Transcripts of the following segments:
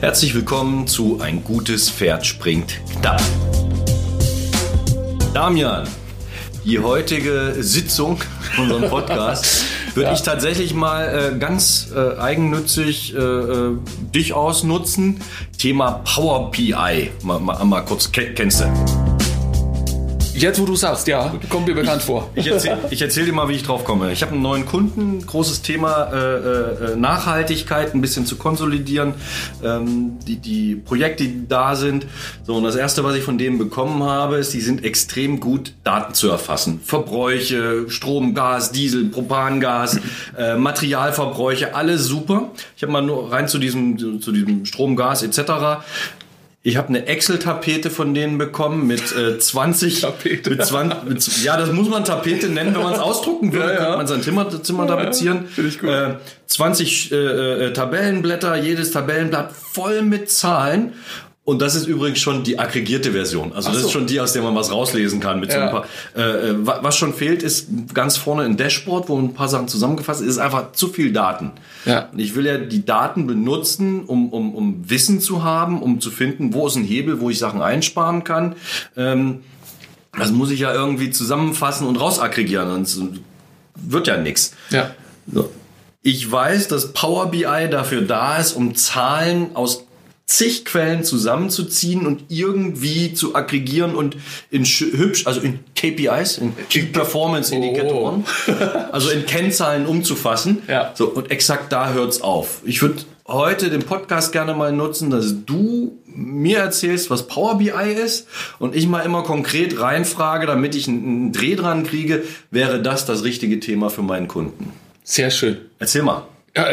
Herzlich willkommen zu Ein gutes Pferd springt knapp. Damian, die heutige Sitzung von unserem Podcast würde ich tatsächlich mal ganz eigennützig dich ausnutzen. Thema Power BI, mal kurz, kennst du? Jetzt, wo du sagst, ja, kommt mir bekannt vor. Ich erzähl dir mal, wie ich drauf komme. Ich habe einen neuen Kunden, großes Thema Nachhaltigkeit, ein bisschen zu konsolidieren, die Projekte, die da sind. So, und das Erste, was ich von denen bekommen habe, ist, die sind extrem gut, Daten zu erfassen. Verbräuche, Strom, Gas, Diesel, Propangas, Materialverbräuche, alles super. Ich habe mal nur rein zu diesem Strom, Gas etc. Ich habe eine Excel-Tapete von denen bekommen mit 20... Tapete. Das muss man Tapete nennen, wenn man es ausdrucken würde, ja. Kann man sein Zimmer tapezieren. Finde ich gut. 20 Tabellenblätter, jedes Tabellenblatt voll mit Zahlen. Und das ist übrigens schon die aggregierte Version. Also das ist schon die, aus der man was rauslesen kann. Mit so ein paar, was schon fehlt, ist ganz vorne ein Dashboard, wo ein paar Sachen zusammengefasst sind. Ist einfach zu viel Daten. Ja. Und ich will ja die Daten benutzen, um Wissen zu haben, um zu finden, wo ist ein Hebel, wo ich Sachen einsparen kann. Das muss ich ja irgendwie zusammenfassen und rausaggregieren. Sonst wird ja nichts. Ja. So. Ich weiß, dass Power BI dafür da ist, um Zahlen aus zig Quellen zusammenzuziehen und irgendwie zu aggregieren und in KPIs, in Key Performance Indikatoren, also in Kennzahlen umzufassen. Ja. So, und exakt da hört's auf. Ich würde heute den Podcast gerne mal nutzen, dass du mir erzählst, was Power BI ist und ich mal immer konkret reinfrage, damit ich einen Dreh dran kriege, wäre das richtige Thema für meinen Kunden. Sehr schön. Erzähl mal. Ja,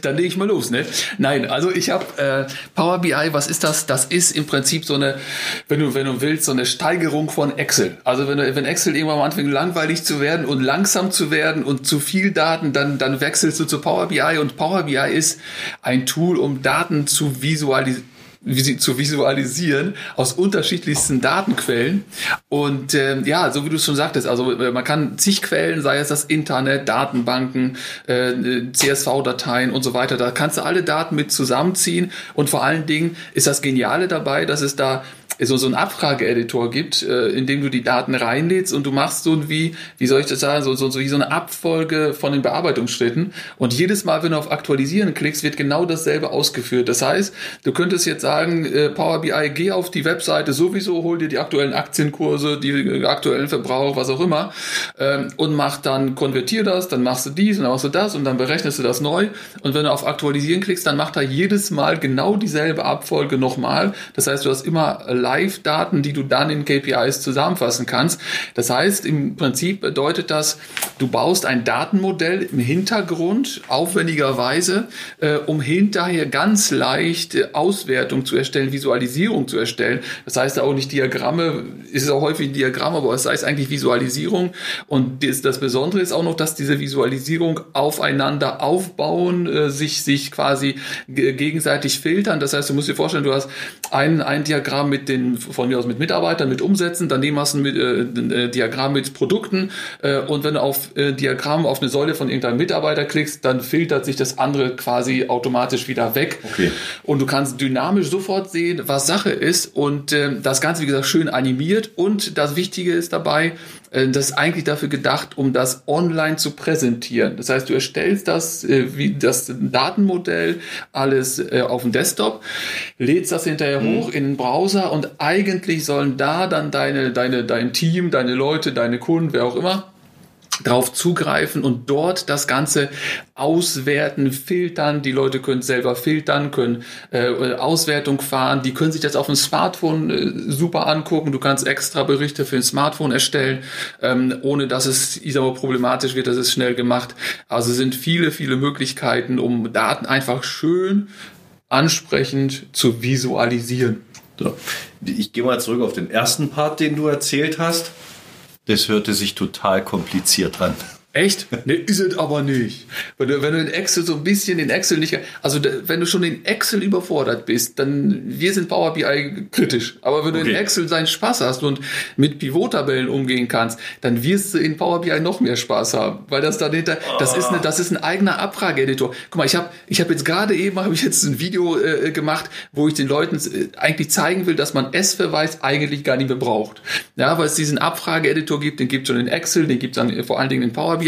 dann lege ich mal los, ne? Nein, also ich habe Power BI, was ist das? Das ist im Prinzip so eine, wenn du willst, so eine Steigerung von Excel. Also wenn Excel irgendwann mal anfängt, langweilig zu werden und langsam zu werden und zu viel Daten, dann wechselst du zu Power BI. Und Power BI ist ein Tool, um Daten zu visualisieren aus unterschiedlichsten Datenquellen. Und so wie du es schon sagtest, also man kann zig Quellen, sei es das Internet, Datenbanken, CSV-Dateien und so weiter, da kannst du alle Daten mit zusammenziehen. Und vor allen Dingen ist das Geniale dabei, dass es da so einen Abfrage-Editor gibt, in dem du die Daten reinlädst und du machst so wie so eine Abfolge von den Bearbeitungsschritten. Und jedes Mal, wenn du auf Aktualisieren klickst, wird genau dasselbe ausgeführt. Das heißt, du könntest jetzt sagen, Power BI, geh auf die Webseite sowieso, hol dir die aktuellen Aktienkurse, die aktuellen Verbrauch, was auch immer, und mach dann, konvertier das, dann machst du dies und dann machst du das und dann berechnest du das neu. Und wenn du auf Aktualisieren klickst, dann macht er jedes Mal genau dieselbe Abfolge nochmal. Das heißt, du hast immer Live-Daten, die du dann in KPIs zusammenfassen kannst. Das heißt, im Prinzip bedeutet das, du baust ein Datenmodell im Hintergrund aufwendigerweise, um hinterher ganz leicht Auswertung zu erstellen, Visualisierung zu erstellen. Das heißt auch nicht Diagramme, ist auch häufig ein Diagramm, aber es heißt eigentlich Visualisierung. Und das Besondere ist auch noch, dass diese Visualisierung aufeinander aufbauen, sich quasi gegenseitig filtern. Das heißt, du musst dir vorstellen, du hast ein Diagramm mit von mir aus mit Mitarbeitern, mit Umsätzen, daneben hast du ein Diagramm mit Produkten und wenn du auf Diagramm auf eine Säule von irgendeinem Mitarbeiter klickst, dann filtert sich das andere quasi automatisch wieder weg. Okay. Und du kannst dynamisch sofort sehen, was Sache ist und das Ganze, wie gesagt, schön animiert und das Wichtige ist dabei, das ist eigentlich dafür gedacht, um das online zu präsentieren. Das heißt, du erstellst das Datenmodell alles auf dem Desktop, lädst das hinterher hoch in den Browser und eigentlich sollen da dann dein Team, deine Leute, deine Kunden, wer auch immer, drauf zugreifen und dort das Ganze auswerten, filtern. Die Leute können selber filtern, können Auswertung fahren. Die können sich das auf dem Smartphone super angucken. Du kannst extra Berichte für ein Smartphone erstellen, ohne dass es problematisch wird. Das ist schnell gemacht. Also sind viele, viele Möglichkeiten, um Daten einfach schön ansprechend zu visualisieren. So. Ich gehe mal zurück auf den ersten Part, den du erzählt hast. Das hörte sich total kompliziert an. Echt? Ne, ist es aber nicht. Wenn du in Excel so ein bisschen, in Excel nicht, also wenn du schon in Excel überfordert bist, dann, wir sind Power BI kritisch. Aber wenn du in Excel seinen Spaß hast und mit Pivot-Tabellen umgehen kannst, dann wirst du in Power BI noch mehr Spaß haben, weil das dahinter, das ist ein eigener Abfrage-Editor. Guck mal, ich habe jetzt gerade eben, ein Video gemacht, wo ich den Leuten eigentlich zeigen will, dass man S-Verweis eigentlich gar nicht mehr braucht. Ja, weil es diesen Abfrage-Editor gibt, den gibt's schon in Excel, den gibt's dann vor allen Dingen in Power BI.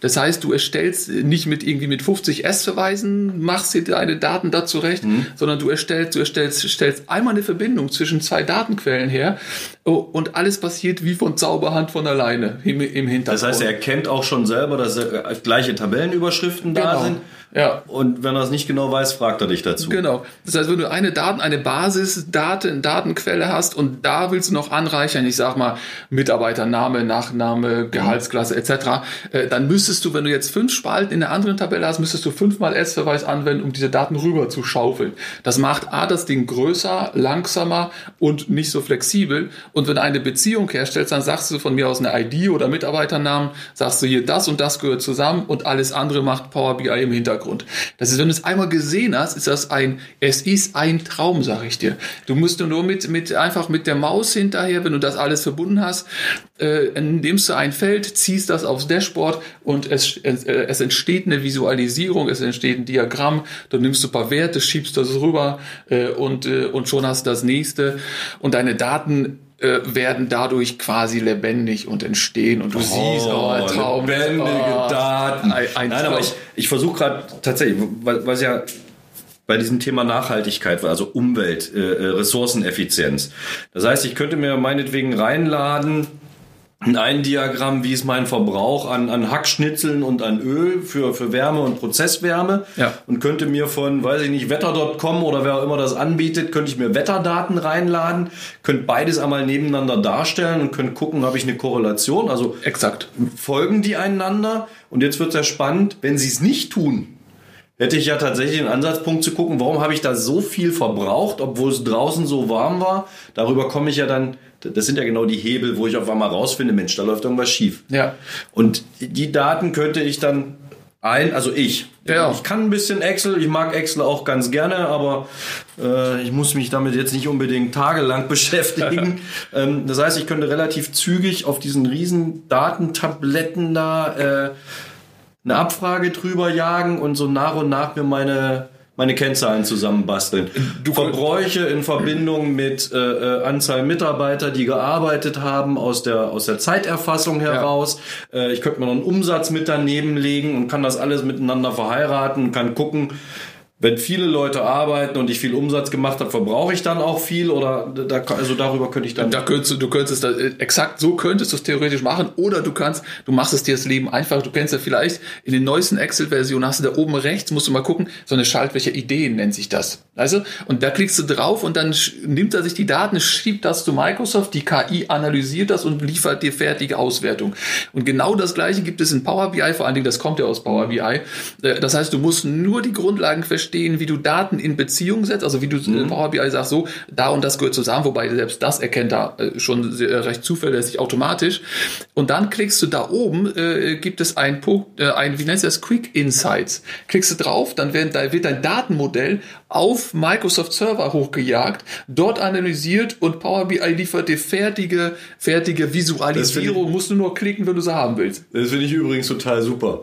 Das heißt, du erstellst nicht mit 50 S-Verweisen, machst dir deine Daten da zurecht, sondern du stellst einmal eine Verbindung zwischen zwei Datenquellen her und alles passiert wie von Zauberhand von alleine im Hintergrund. Das heißt, er erkennt auch schon selber, dass gleiche Tabellenüberschriften da sind. Ja. Und wenn er es nicht genau weiß, fragt er dich dazu. Genau. Das heißt, wenn du eine Basisdatenquelle hast und da willst du noch anreichern, ich sag mal, Mitarbeitername, Nachname, Gehaltsklasse etc., dann müsstest du, wenn du jetzt 5 Spalten in einer anderen Tabelle hast, müsstest du 5-mal S-Verweis anwenden, um diese Daten rüber zu schaufeln. Das macht das Ding größer, langsamer und nicht so flexibel. Und wenn du eine Beziehung herstellst, dann sagst du von mir aus eine ID oder Mitarbeiternamen, sagst du hier, das und das gehört zusammen und alles andere macht Power BI im Hintergrund. Das ist, wenn du es einmal gesehen hast, es ist ein Traum, sag ich dir. Du musst nur mit der Maus hinterher, wenn du das alles verbunden hast, nimmst du ein Feld, ziehst das aufs Dashboard und es entsteht eine Visualisierung, es entsteht ein Diagramm, dann nimmst du ein paar Werte, schiebst das rüber und schon hast du das nächste und deine Daten werden dadurch quasi lebendig und entstehen und du siehst Traum. Lebendige Daten. Nein, aber ich versuche gerade tatsächlich, weil es ja bei diesem Thema Nachhaltigkeit, also Umwelt, Ressourceneffizienz. Das heißt, ich könnte mir meinetwegen reinladen, ein Diagramm, wie ist mein Verbrauch an Hackschnitzeln und an Öl für Wärme und Prozesswärme und könnte mir von, weiß ich nicht, wetter.com oder wer auch immer das anbietet, könnte ich mir Wetterdaten reinladen, könnte beides einmal nebeneinander darstellen und könnte gucken, habe ich eine Korrelation, also exakt folgen die einander und jetzt wird es ja spannend, wenn sie es nicht tun, hätte ich ja tatsächlich einen Ansatzpunkt zu gucken, warum habe ich da so viel verbraucht, obwohl es draußen so warm war, darüber komme ich ja dann. Das sind ja genau die Hebel, wo ich auf einmal rausfinde, Mensch, da läuft irgendwas schief. Ja. Und die Daten könnte ich dann ich kann ein bisschen Excel, ich mag Excel auch ganz gerne, aber ich muss mich damit jetzt nicht unbedingt tagelang beschäftigen. Das heißt, ich könnte relativ zügig auf diesen riesen Datentabletten da eine Abfrage drüber jagen und so nach und nach mir meine Kennzahlen zusammenbasteln. Verbräuche in Verbindung mit Anzahl Mitarbeiter, die gearbeitet haben, aus der Zeiterfassung heraus. Ja. Ich könnte mir noch einen Umsatz mit daneben legen und kann das alles miteinander verheiraten und kann gucken, wenn viele Leute arbeiten und ich viel Umsatz gemacht habe, verbrauche ich dann auch viel darüber könnte ich dann. Könntest du es theoretisch machen oder du machst es dir das Leben einfach. Du kennst ja vielleicht in den neuesten Excel-Versionen hast du da oben rechts, musst du mal gucken, so eine Schaltfläche Ideen nennt sich das. Also, und da klickst du drauf und dann nimmt er sich die Daten, schiebt das zu Microsoft, die KI analysiert das und liefert dir fertige Auswertung. Und genau das Gleiche gibt es in Power BI, vor allen Dingen, das kommt ja aus Power BI. Das heißt, du musst nur die Grundlagen verstehen, wie du Daten in Beziehung setzt, also wie du Power BI sagst, so, da und das gehört zusammen, wobei selbst das erkennt da schon recht zuverlässig automatisch. Und dann klickst du da oben, gibt es einen Punkt, wie nennt sich das, Quick Insights. Klickst du drauf, dann wird dein Datenmodell auf Microsoft Server hochgejagt, dort analysiert und Power BI liefert dir fertige Visualisierung. Musst du nur klicken, wenn du sie haben willst. Das finde ich übrigens total super.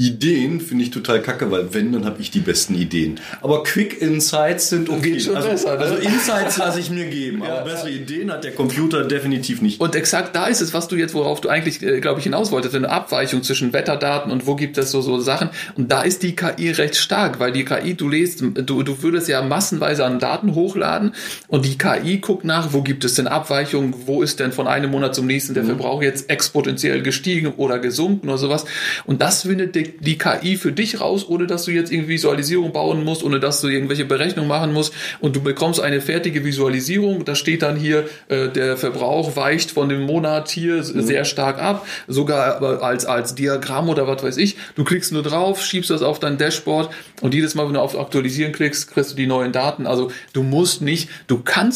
Ideen finde ich total kacke, weil wenn, dann habe ich die besten Ideen. Aber Quick Insights sind okay. Geht schon besser, ne? Also Insights lasse ich mir geben, aber bessere Ideen hat der Computer definitiv nicht. Und exakt da ist es, was du jetzt, worauf du eigentlich, glaube ich, hinaus wolltest, eine Abweichung zwischen Wetterdaten und wo gibt es so Sachen. Und da ist die KI recht stark, weil die KI, du würdest ja massenweise an Daten hochladen und die KI guckt nach, wo gibt es denn Abweichungen, wo ist denn von einem Monat zum nächsten der Verbrauch jetzt exponentiell gestiegen oder gesunken oder sowas. Und das findet der geht die KI für dich raus, ohne dass du jetzt irgendwie Visualisierung bauen musst, ohne dass du irgendwelche Berechnungen machen musst, und du bekommst eine fertige Visualisierung. Da steht dann hier, der Verbrauch weicht von dem Monat hier sehr stark ab, sogar als Diagramm oder was weiß ich. Du klickst nur drauf, schiebst das auf dein Dashboard, und jedes Mal, wenn du auf Aktualisieren klickst, kriegst du die neuen Daten. Also du musst nicht,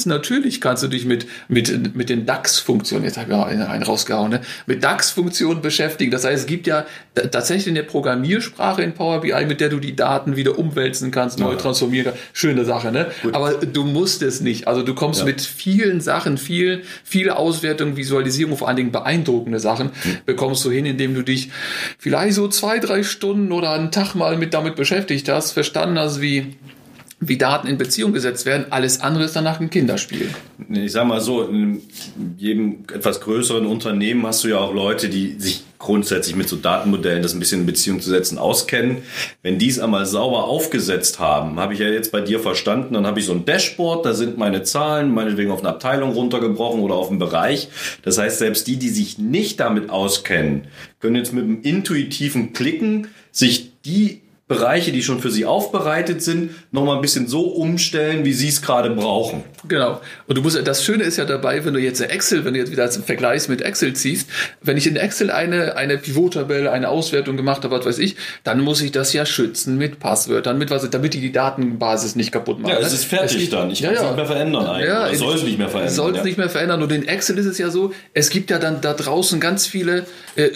natürlich kannst du dich mit den DAX-Funktionen, jetzt habe ich einen rausgehauen, ne? Mit DAX-Funktionen beschäftigen. Das heißt, es gibt ja tatsächlich eine Programmiersprache in Power BI, mit der du die Daten wieder umwälzen kannst, neu transformieren kannst. Schöne Sache, ne? Gut. Aber du musst es nicht. Also du kommst mit vielen Sachen, viele Auswertungen, Visualisierung, vor allen Dingen beeindruckende Sachen, bekommst du hin, indem du dich vielleicht so 2-3 Stunden oder einen Tag mal damit beschäftigt hast, verstanden hast, wie Daten in Beziehung gesetzt werden. Alles andere ist danach ein Kinderspiel. Ich sag mal so, in jedem etwas größeren Unternehmen hast du ja auch Leute, die sich grundsätzlich mit so Datenmodellen, das ein bisschen in Beziehung zu setzen, auskennen. Wenn die es einmal sauber aufgesetzt haben, habe ich ja jetzt bei dir verstanden, dann habe ich so ein Dashboard, da sind meine Zahlen, meinetwegen auf eine Abteilung runtergebrochen oder auf einen Bereich. Das heißt, selbst die sich nicht damit auskennen, können jetzt mit einem intuitiven Klicken sich die Bereiche, die schon für sie aufbereitet sind, nochmal ein bisschen so umstellen, wie sie es gerade brauchen. Genau. Und du musst, das Schöne ist ja dabei, wenn du jetzt wieder einen Vergleich mit Excel ziehst, wenn ich in Excel eine Pivot-Tabelle, eine Auswertung gemacht habe, was weiß ich, dann muss ich das ja schützen mit Passwörtern, damit die Datenbasis nicht kaputt machen. Ja, es ist fertig dann. Ich kann es nicht mehr verändern eigentlich. Ja, soll es nicht mehr verändern. Und in Excel ist es ja so, es gibt ja dann da draußen ganz viele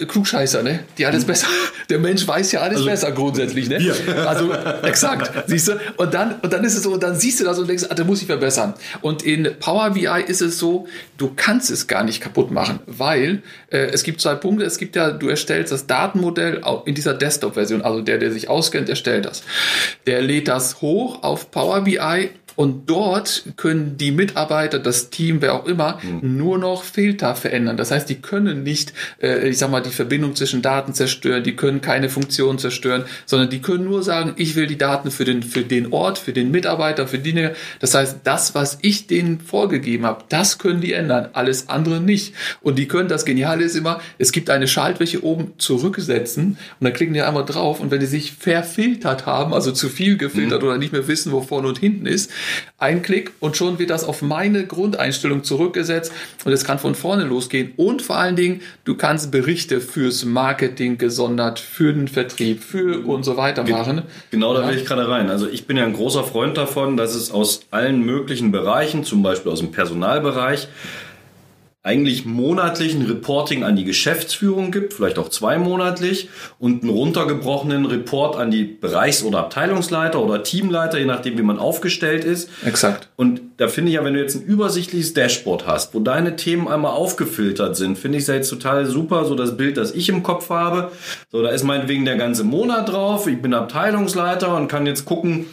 Klugscheißer, ne? Die alles besser. Der Mensch weiß ja alles besser grundsätzlich, ne? Also exakt, siehst du? Und dann ist es so, dann siehst du das und denkst, da muss ich verbessern. Und in Power BI ist es so, du kannst es gar nicht kaputt machen, weil es gibt 2 Punkte. Es gibt ja, du erstellst das Datenmodell in dieser Desktop-Version, also der sich auskennt, erstellt das. Der lädt das hoch auf Power BI. Und dort können die Mitarbeiter, das Team, wer auch immer, nur noch Filter verändern. Das heißt, die können nicht, die Verbindung zwischen Daten zerstören, die können keine Funktion zerstören, sondern die können nur sagen, ich will die Daten für den Ort, für den Mitarbeiter, für die Dinge. Das heißt, das, was ich denen vorgegeben habe, das können die ändern, alles andere nicht. Und die können, das Geniale ist immer, es gibt eine Schaltfläche oben, zurücksetzen, und dann klicken die einmal drauf, und wenn die sich verfiltert haben, also zu viel gefiltert oder nicht mehr wissen, wo vorne und hinten ist, ein Klick und schon wird das auf meine Grundeinstellung zurückgesetzt, und es kann von vorne losgehen. Und vor allen Dingen, du kannst Berichte fürs Marketing gesondert, für den Vertrieb, für und so weiter machen. Genau, da will ich gerade rein. Also ich bin ja ein großer Freund davon, dass es aus allen möglichen Bereichen, zum Beispiel aus dem Personalbereich, eigentlich monatlichen Reporting an die Geschäftsführung gibt, vielleicht auch 2 monatlich, und einen runtergebrochenen Report an die Bereichs- oder Abteilungsleiter oder Teamleiter, je nachdem, wie man aufgestellt ist. Exakt. Und da finde ich ja, wenn du jetzt ein übersichtliches Dashboard hast, wo deine Themen einmal aufgefiltert sind, finde ich es ja jetzt total super, so das Bild, das ich im Kopf habe. So, da ist meinetwegen der ganze Monat drauf, ich bin Abteilungsleiter und kann jetzt gucken,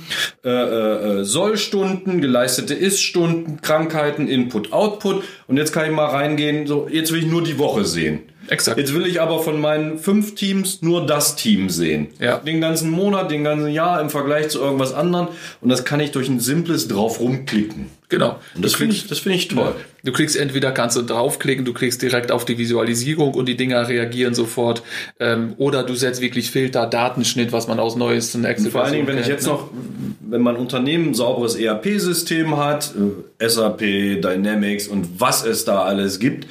Sollstunden, geleistete Iststunden, Krankheiten, Input, Output, und jetzt kann ich mal rein eingehen, so, jetzt will ich nur die Woche sehen. Exakt. Jetzt will ich aber von meinen 5 Teams nur das Team sehen. Ja. Den ganzen Monat, den ganzen Jahr im Vergleich zu irgendwas anderem. Und das kann ich durch ein simples drauf rumklicken. Genau. Und das finde ich toll. Ja. Du klickst entweder, kannst du draufklicken, du klickst direkt auf die Visualisierung und die Dinger reagieren sofort. Oder du setzt wirklich Filter, Datenschnitt, was man aus neuesten Excel-Versionen. Vor allen Dingen, wenn man ein Unternehmen ein sauberes ERP-System hat, SAP, Dynamics und was es da alles gibt.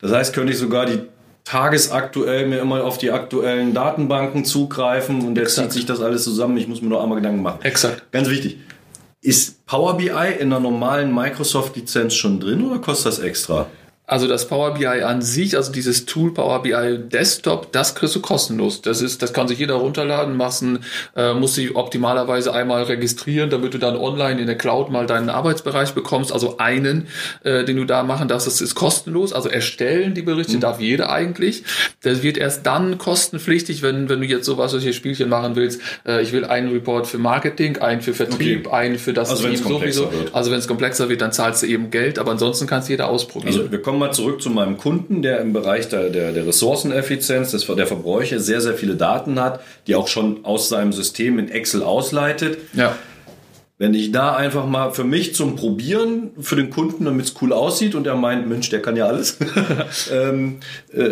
Das heißt, könnte ich sogar die tagesaktuell mir immer auf die aktuellen Datenbanken zugreifen, und jetzt zieht sich das alles zusammen. Ich muss mir noch einmal Gedanken machen. Exakt. Ganz wichtig. Ist Power BI in einer normalen Microsoft-Lizenz schon drin oder kostet das extra? Also das Power BI an sich, also dieses Tool Power BI Desktop, das kriegst du kostenlos. Das kann sich jeder runterladen, muss sich optimalerweise einmal registrieren, damit du dann online in der Cloud mal deinen Arbeitsbereich bekommst, also den du da machen darfst. Das ist kostenlos, also erstellen die Berichte darf jeder eigentlich. Das wird erst dann kostenpflichtig, wenn du jetzt solche Spielchen machen willst. Ich will einen Report für Marketing, einen für Vertrieb, einen für das Team sowieso. Also wenn es komplexer wird, dann zahlst du eben Geld, aber ansonsten kannst jeder ausprobieren. Also wir kommen mal zurück zu meinem Kunden, der im Bereich der Ressourceneffizienz, der Verbräuche sehr, sehr viele Daten hat, die auch schon aus seinem System in Excel ausleitet. Ja. Wenn ich da einfach mal für mich zum Probieren, für den Kunden, damit es cool aussieht und er meint, Mensch, der kann ja alles,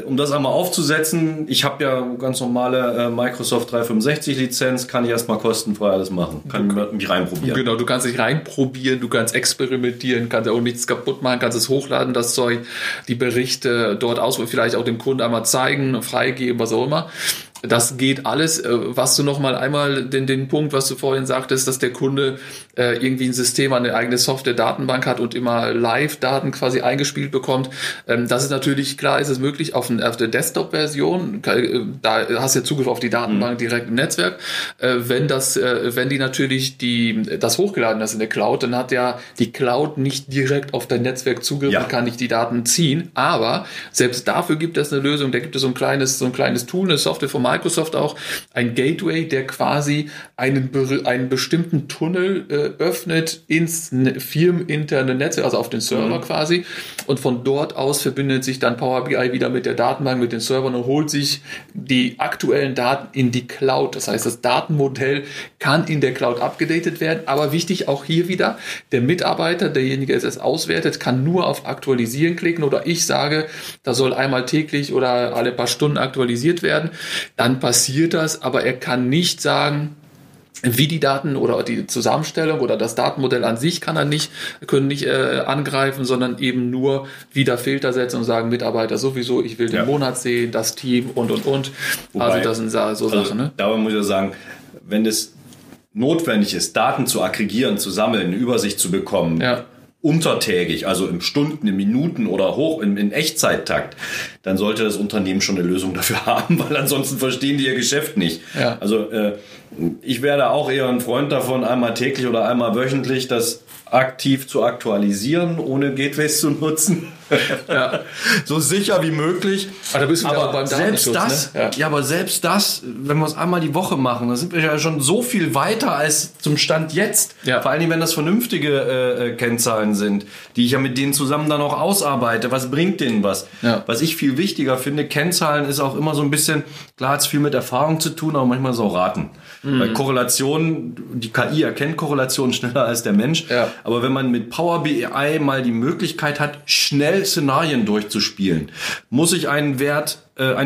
um das einmal aufzusetzen, ich habe ja ganz normale Microsoft 365 Lizenz, kann ich erstmal kostenfrei alles machen, kann mich reinprobieren. Genau, du kannst dich reinprobieren, du kannst experimentieren, kannst auch nichts kaputt machen, kannst es hochladen, das Zeug, die Berichte dort ausprobieren, vielleicht auch dem Kunden einmal zeigen, freigeben, was auch immer. Das geht alles, was du nochmal einmal den Punkt, was du vorhin sagtest, dass der Kunde irgendwie ein System an eine eigene Software-Datenbank hat und immer Live-Daten quasi eingespielt bekommt. Das ist natürlich, klar ist es möglich, auf der Desktop-Version, da hast du ja Zugriff auf die Datenbank direkt im Netzwerk. Wenn die natürlich das hochgeladen ist in der Cloud, dann hat ja die Cloud nicht direkt auf dein Netzwerk Zugriff und kann nicht die Daten ziehen. Aber selbst dafür gibt es eine Lösung, da gibt es so ein kleines Tool, eine Software von Microsoft auch, ein Gateway, der quasi einen bestimmten Tunnel öffnet ins firmeninterne Netzwerk, also auf den Server quasi. Und von dort aus verbindet sich dann Power BI wieder mit der Datenbank, mit den Servern und holt sich die aktuellen Daten in die Cloud. Das heißt, das Datenmodell kann in der Cloud abgedatet werden. Aber wichtig auch hier wieder, der Mitarbeiter, derjenige, der es auswertet, kann nur auf Aktualisieren klicken oder ich sage, da soll einmal täglich oder alle paar Stunden aktualisiert werden. Dann passiert das, aber er kann nicht sagen, wie die Daten oder die Zusammenstellung oder das Datenmodell an sich können nicht angreifen, sondern eben nur wieder Filter setzen und sagen, Mitarbeiter sowieso, ich will den Monat sehen, das Team und. Wobei, also das sind so Sachen. Ne? Dabei muss ich sagen, wenn es notwendig ist, Daten zu aggregieren, zu sammeln, eine Übersicht zu bekommen, untertägig, also im Stunden, im Minuten oder hoch in Echtzeittakt, dann sollte das Unternehmen schon eine Lösung dafür haben, weil ansonsten verstehen die ihr Geschäft nicht. Ja. Also ich wäre da auch eher ein Freund davon, einmal täglich oder einmal wöchentlich das aktiv zu aktualisieren, ohne Gateways zu nutzen. So sicher wie möglich. Aber selbst das, ne? Aber selbst das, wenn wir es einmal die Woche machen, dann sind wir ja schon so viel weiter als zum Stand jetzt. Ja. Vor allem, wenn das vernünftige Kennzahlen sind, die ich ja mit denen zusammen dann auch ausarbeite. Was bringt denen was? Ja. Was ich viel wichtiger finde, Kennzahlen ist auch immer so ein bisschen, klar hat es viel mit Erfahrung zu tun, aber manchmal ist auch Raten. Mhm. Weil Korrelationen, die KI erkennt Korrelationen schneller als der Mensch. Ja. Aber wenn man mit Power BI mal die Möglichkeit hat, schnell Szenarien durchzuspielen. Muss ich einen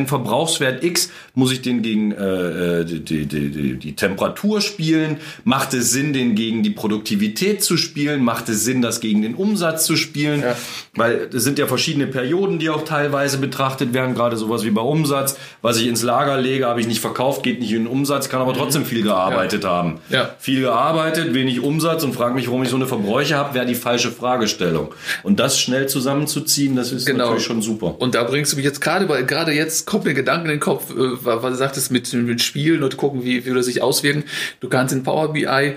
Verbrauchswert X, muss ich den gegen die Temperatur spielen? Macht es Sinn, den gegen die Produktivität zu spielen? Macht es Sinn, das gegen den Umsatz zu spielen? Ja. Weil es sind ja verschiedene Perioden, die auch teilweise betrachtet werden, gerade sowas wie bei Umsatz. Was ich ins Lager lege, habe ich nicht verkauft, geht nicht in den Umsatz, kann aber trotzdem viel gearbeitet haben. Ja. Viel gearbeitet, wenig Umsatz und frage mich, warum ich so eine Verbräuche habe, wäre die falsche Fragestellung. Und das schnell zusammenzuziehen, das ist natürlich schon super. Und da bringst du mich jetzt gerade jetzt kommt mir Gedanken in den Kopf, was du sagtest mit Spielen und gucken, wie das sich auswirken. Du kannst in Power BI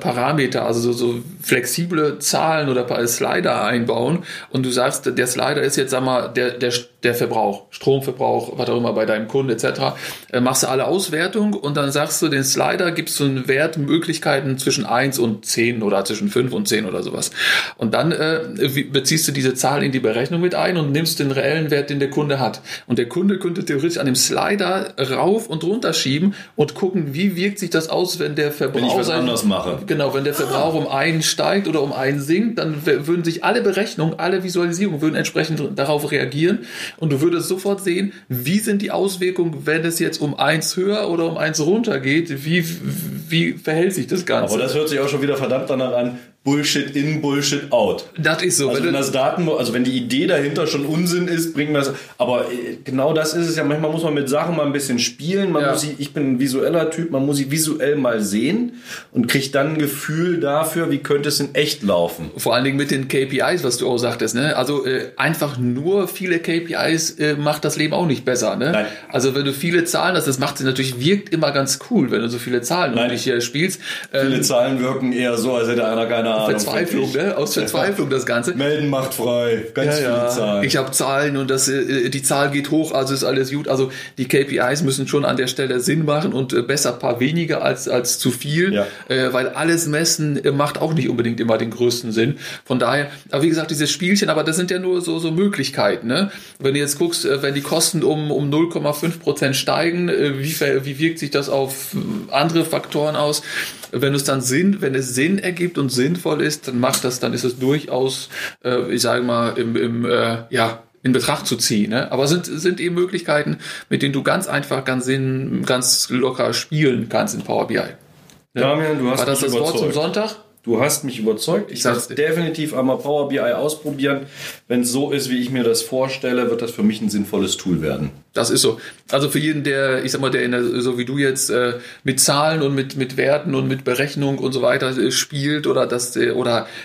Parameter, also so flexible Zahlen oder Slider einbauen und du sagst, der Slider ist jetzt, sag mal, der Verbrauch, Stromverbrauch, was auch immer bei deinem Kunden etc. Machst du alle Auswertung und dann sagst du, den Slider gibst du einen Wert, Möglichkeiten zwischen 1 und 10 oder zwischen 5 und 10 oder sowas. Und dann beziehst du diese Zahl in die Berechnung mit ein und nimmst den reellen Wert, den der Kunde hat. Und der Kunde könnte theoretisch an dem Slider rauf und runter schieben und gucken, wie wirkt sich das aus, wenn der Verbrauch... Wenn ich was anders mache. Genau, wenn der Verbrauch um einen steigt oder um einen sinkt, dann würden sich alle Berechnungen, alle Visualisierungen würden entsprechend darauf reagieren. Und du würdest sofort sehen, wie sind die Auswirkungen, wenn es jetzt um 1 höher oder um 1 runter geht, wie verhält sich das Ganze? Aber das hört sich auch schon wieder verdammt danach an, Bullshit in, Bullshit out. Das ist so. Also wenn die Idee dahinter schon Unsinn ist, bringen wir es. Aber genau das ist es ja. Manchmal muss man mit Sachen mal ein bisschen spielen. Ich bin ein visueller Typ, man muss sie visuell mal sehen und kriegt dann ein Gefühl dafür, wie könnte es in echt laufen. Vor allen Dingen mit den KPIs, was du auch sagtest. Ne? Also einfach nur viele KPIs macht das Leben auch nicht besser. Ne? Nein. Also wenn du viele Zahlen hast, das macht sie natürlich, wirkt immer ganz cool, wenn du so viele Zahlen und nicht spielst. Viele Zahlen wirken eher so, als hätte einer keine Ahnung. Verzweiflung, ne? Aus Verzweiflung das Ganze. Melden macht frei, ganz viele Zahlen. Ich habe Zahlen und die Zahl geht hoch, also ist alles gut. Also die KPIs müssen schon an der Stelle Sinn machen und besser ein paar weniger als zu viel, weil alles messen macht auch nicht unbedingt immer den größten Sinn. Von daher, aber wie gesagt, dieses Spielchen, aber das sind ja nur so Möglichkeiten. Ne? Wenn du jetzt guckst, wenn die Kosten um 0,5% steigen, wie wirkt sich das auf andere Faktoren Faktoren aus. Wenn es Sinn ergibt und sinnvoll ist, dann macht das, dann ist es durchaus, ich sage mal, in Betracht zu ziehen. Ne? Aber sind eben Möglichkeiten, mit denen du ganz einfach, ganz locker spielen kannst in Power BI. Ne? Damian, du hast mich überzeugt. War das Wort zum Sonntag? Du hast mich überzeugt. Ich werde definitiv einmal Power BI ausprobieren. Wenn es so ist, wie ich mir das vorstelle, wird das für mich ein sinnvolles Tool werden. Das ist so. Also für jeden, so wie du jetzt mit Zahlen und mit Werten und mit Berechnung und so weiter spielt oder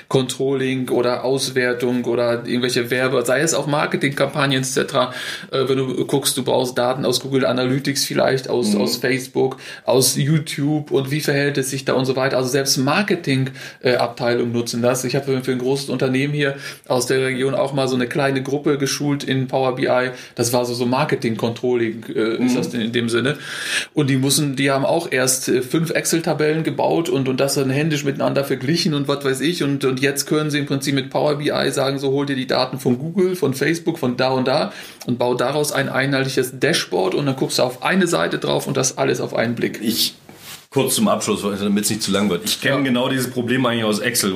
Controlling oder Auswertung oder irgendwelche Werbe, sei es auch Marketingkampagnen etc. Wenn du guckst, du brauchst Daten aus Google Analytics vielleicht, aus Facebook, aus YouTube und wie verhält es sich da und so weiter. Also selbst Marketing Abteilung nutzen das. Ich habe für ein großes Unternehmen hier aus der Region auch mal so eine kleine Gruppe geschult in Power BI. Das war so Marketing-Controlling, ist das in dem Sinne. Und die haben auch erst 5 Excel-Tabellen gebaut und das dann händisch miteinander verglichen und was weiß ich. Und jetzt können sie im Prinzip mit Power BI sagen, so hol dir die Daten von Google, von Facebook, von da und da und bau daraus ein einheitliches Dashboard und dann guckst du auf eine Seite drauf und das alles auf einen Blick. Kurz zum Abschluss, damit es nicht zu lang wird. Ich kenne genau dieses Problem eigentlich aus Excel,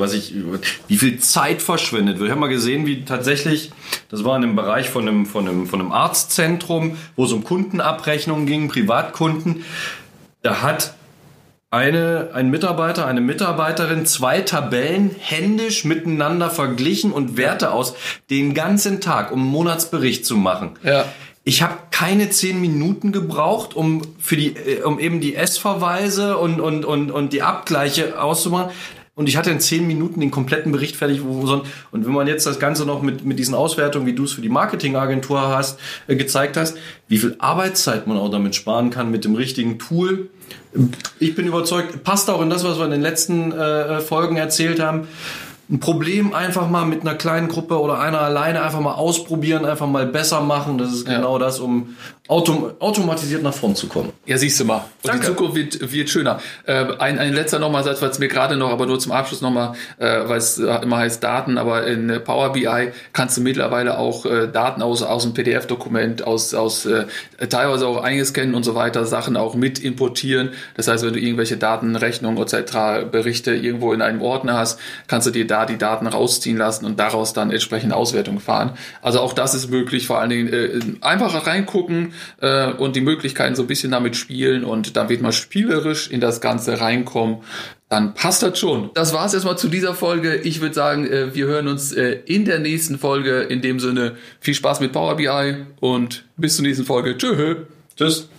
wie viel Zeit verschwendet wird. Ich habe mal gesehen, wie tatsächlich, das war in dem Bereich von einem Arztzentrum, wo es um Kundenabrechnungen ging, Privatkunden. Da hat ein Mitarbeiter, eine Mitarbeiterin 2 Tabellen händisch miteinander verglichen und Werte aus den ganzen Tag, um einen Monatsbericht zu machen. Ja. Ich habe keine 10 Minuten gebraucht, um eben die S-Verweise und die Abgleiche auszumachen. Und ich hatte in 10 Minuten den kompletten Bericht fertig. Und wenn man jetzt das Ganze noch mit diesen Auswertungen, wie du es für die Marketingagentur gezeigt hast, wie viel Arbeitszeit man auch damit sparen kann mit dem richtigen Tool. Ich bin überzeugt, passt auch in das, was wir in den letzten Folgen erzählt haben. Ein Problem einfach mal mit einer kleinen Gruppe oder einer alleine einfach mal ausprobieren, einfach mal besser machen. Das ist genau das, um automatisiert nach vorn zu kommen. Ja, siehst du mal. Und die Zukunft wird schöner. Ein letzter nochmal Satz, weil es mir gerade noch, aber nur zum Abschluss nochmal, weil es immer heißt Daten, aber in Power BI kannst du mittlerweile auch Daten aus einem PDF-Dokument, aus teilweise auch eingescannen und so weiter, Sachen auch mit importieren. Das heißt, wenn du irgendwelche Daten, Rechnungen etc., Berichte irgendwo in einem Ordner hast, kannst du dir die Daten rausziehen lassen und daraus dann entsprechende Auswertungen fahren. Also auch das ist möglich, vor allen Dingen einfach reingucken und die Möglichkeiten so ein bisschen damit spielen und dann wird man spielerisch in das Ganze reinkommen. Dann passt das schon. Das war es erstmal zu dieser Folge. Ich würde sagen, wir hören uns in der nächsten Folge. In dem Sinne, viel Spaß mit Power BI und bis zur nächsten Folge. Tschö. Tschüss.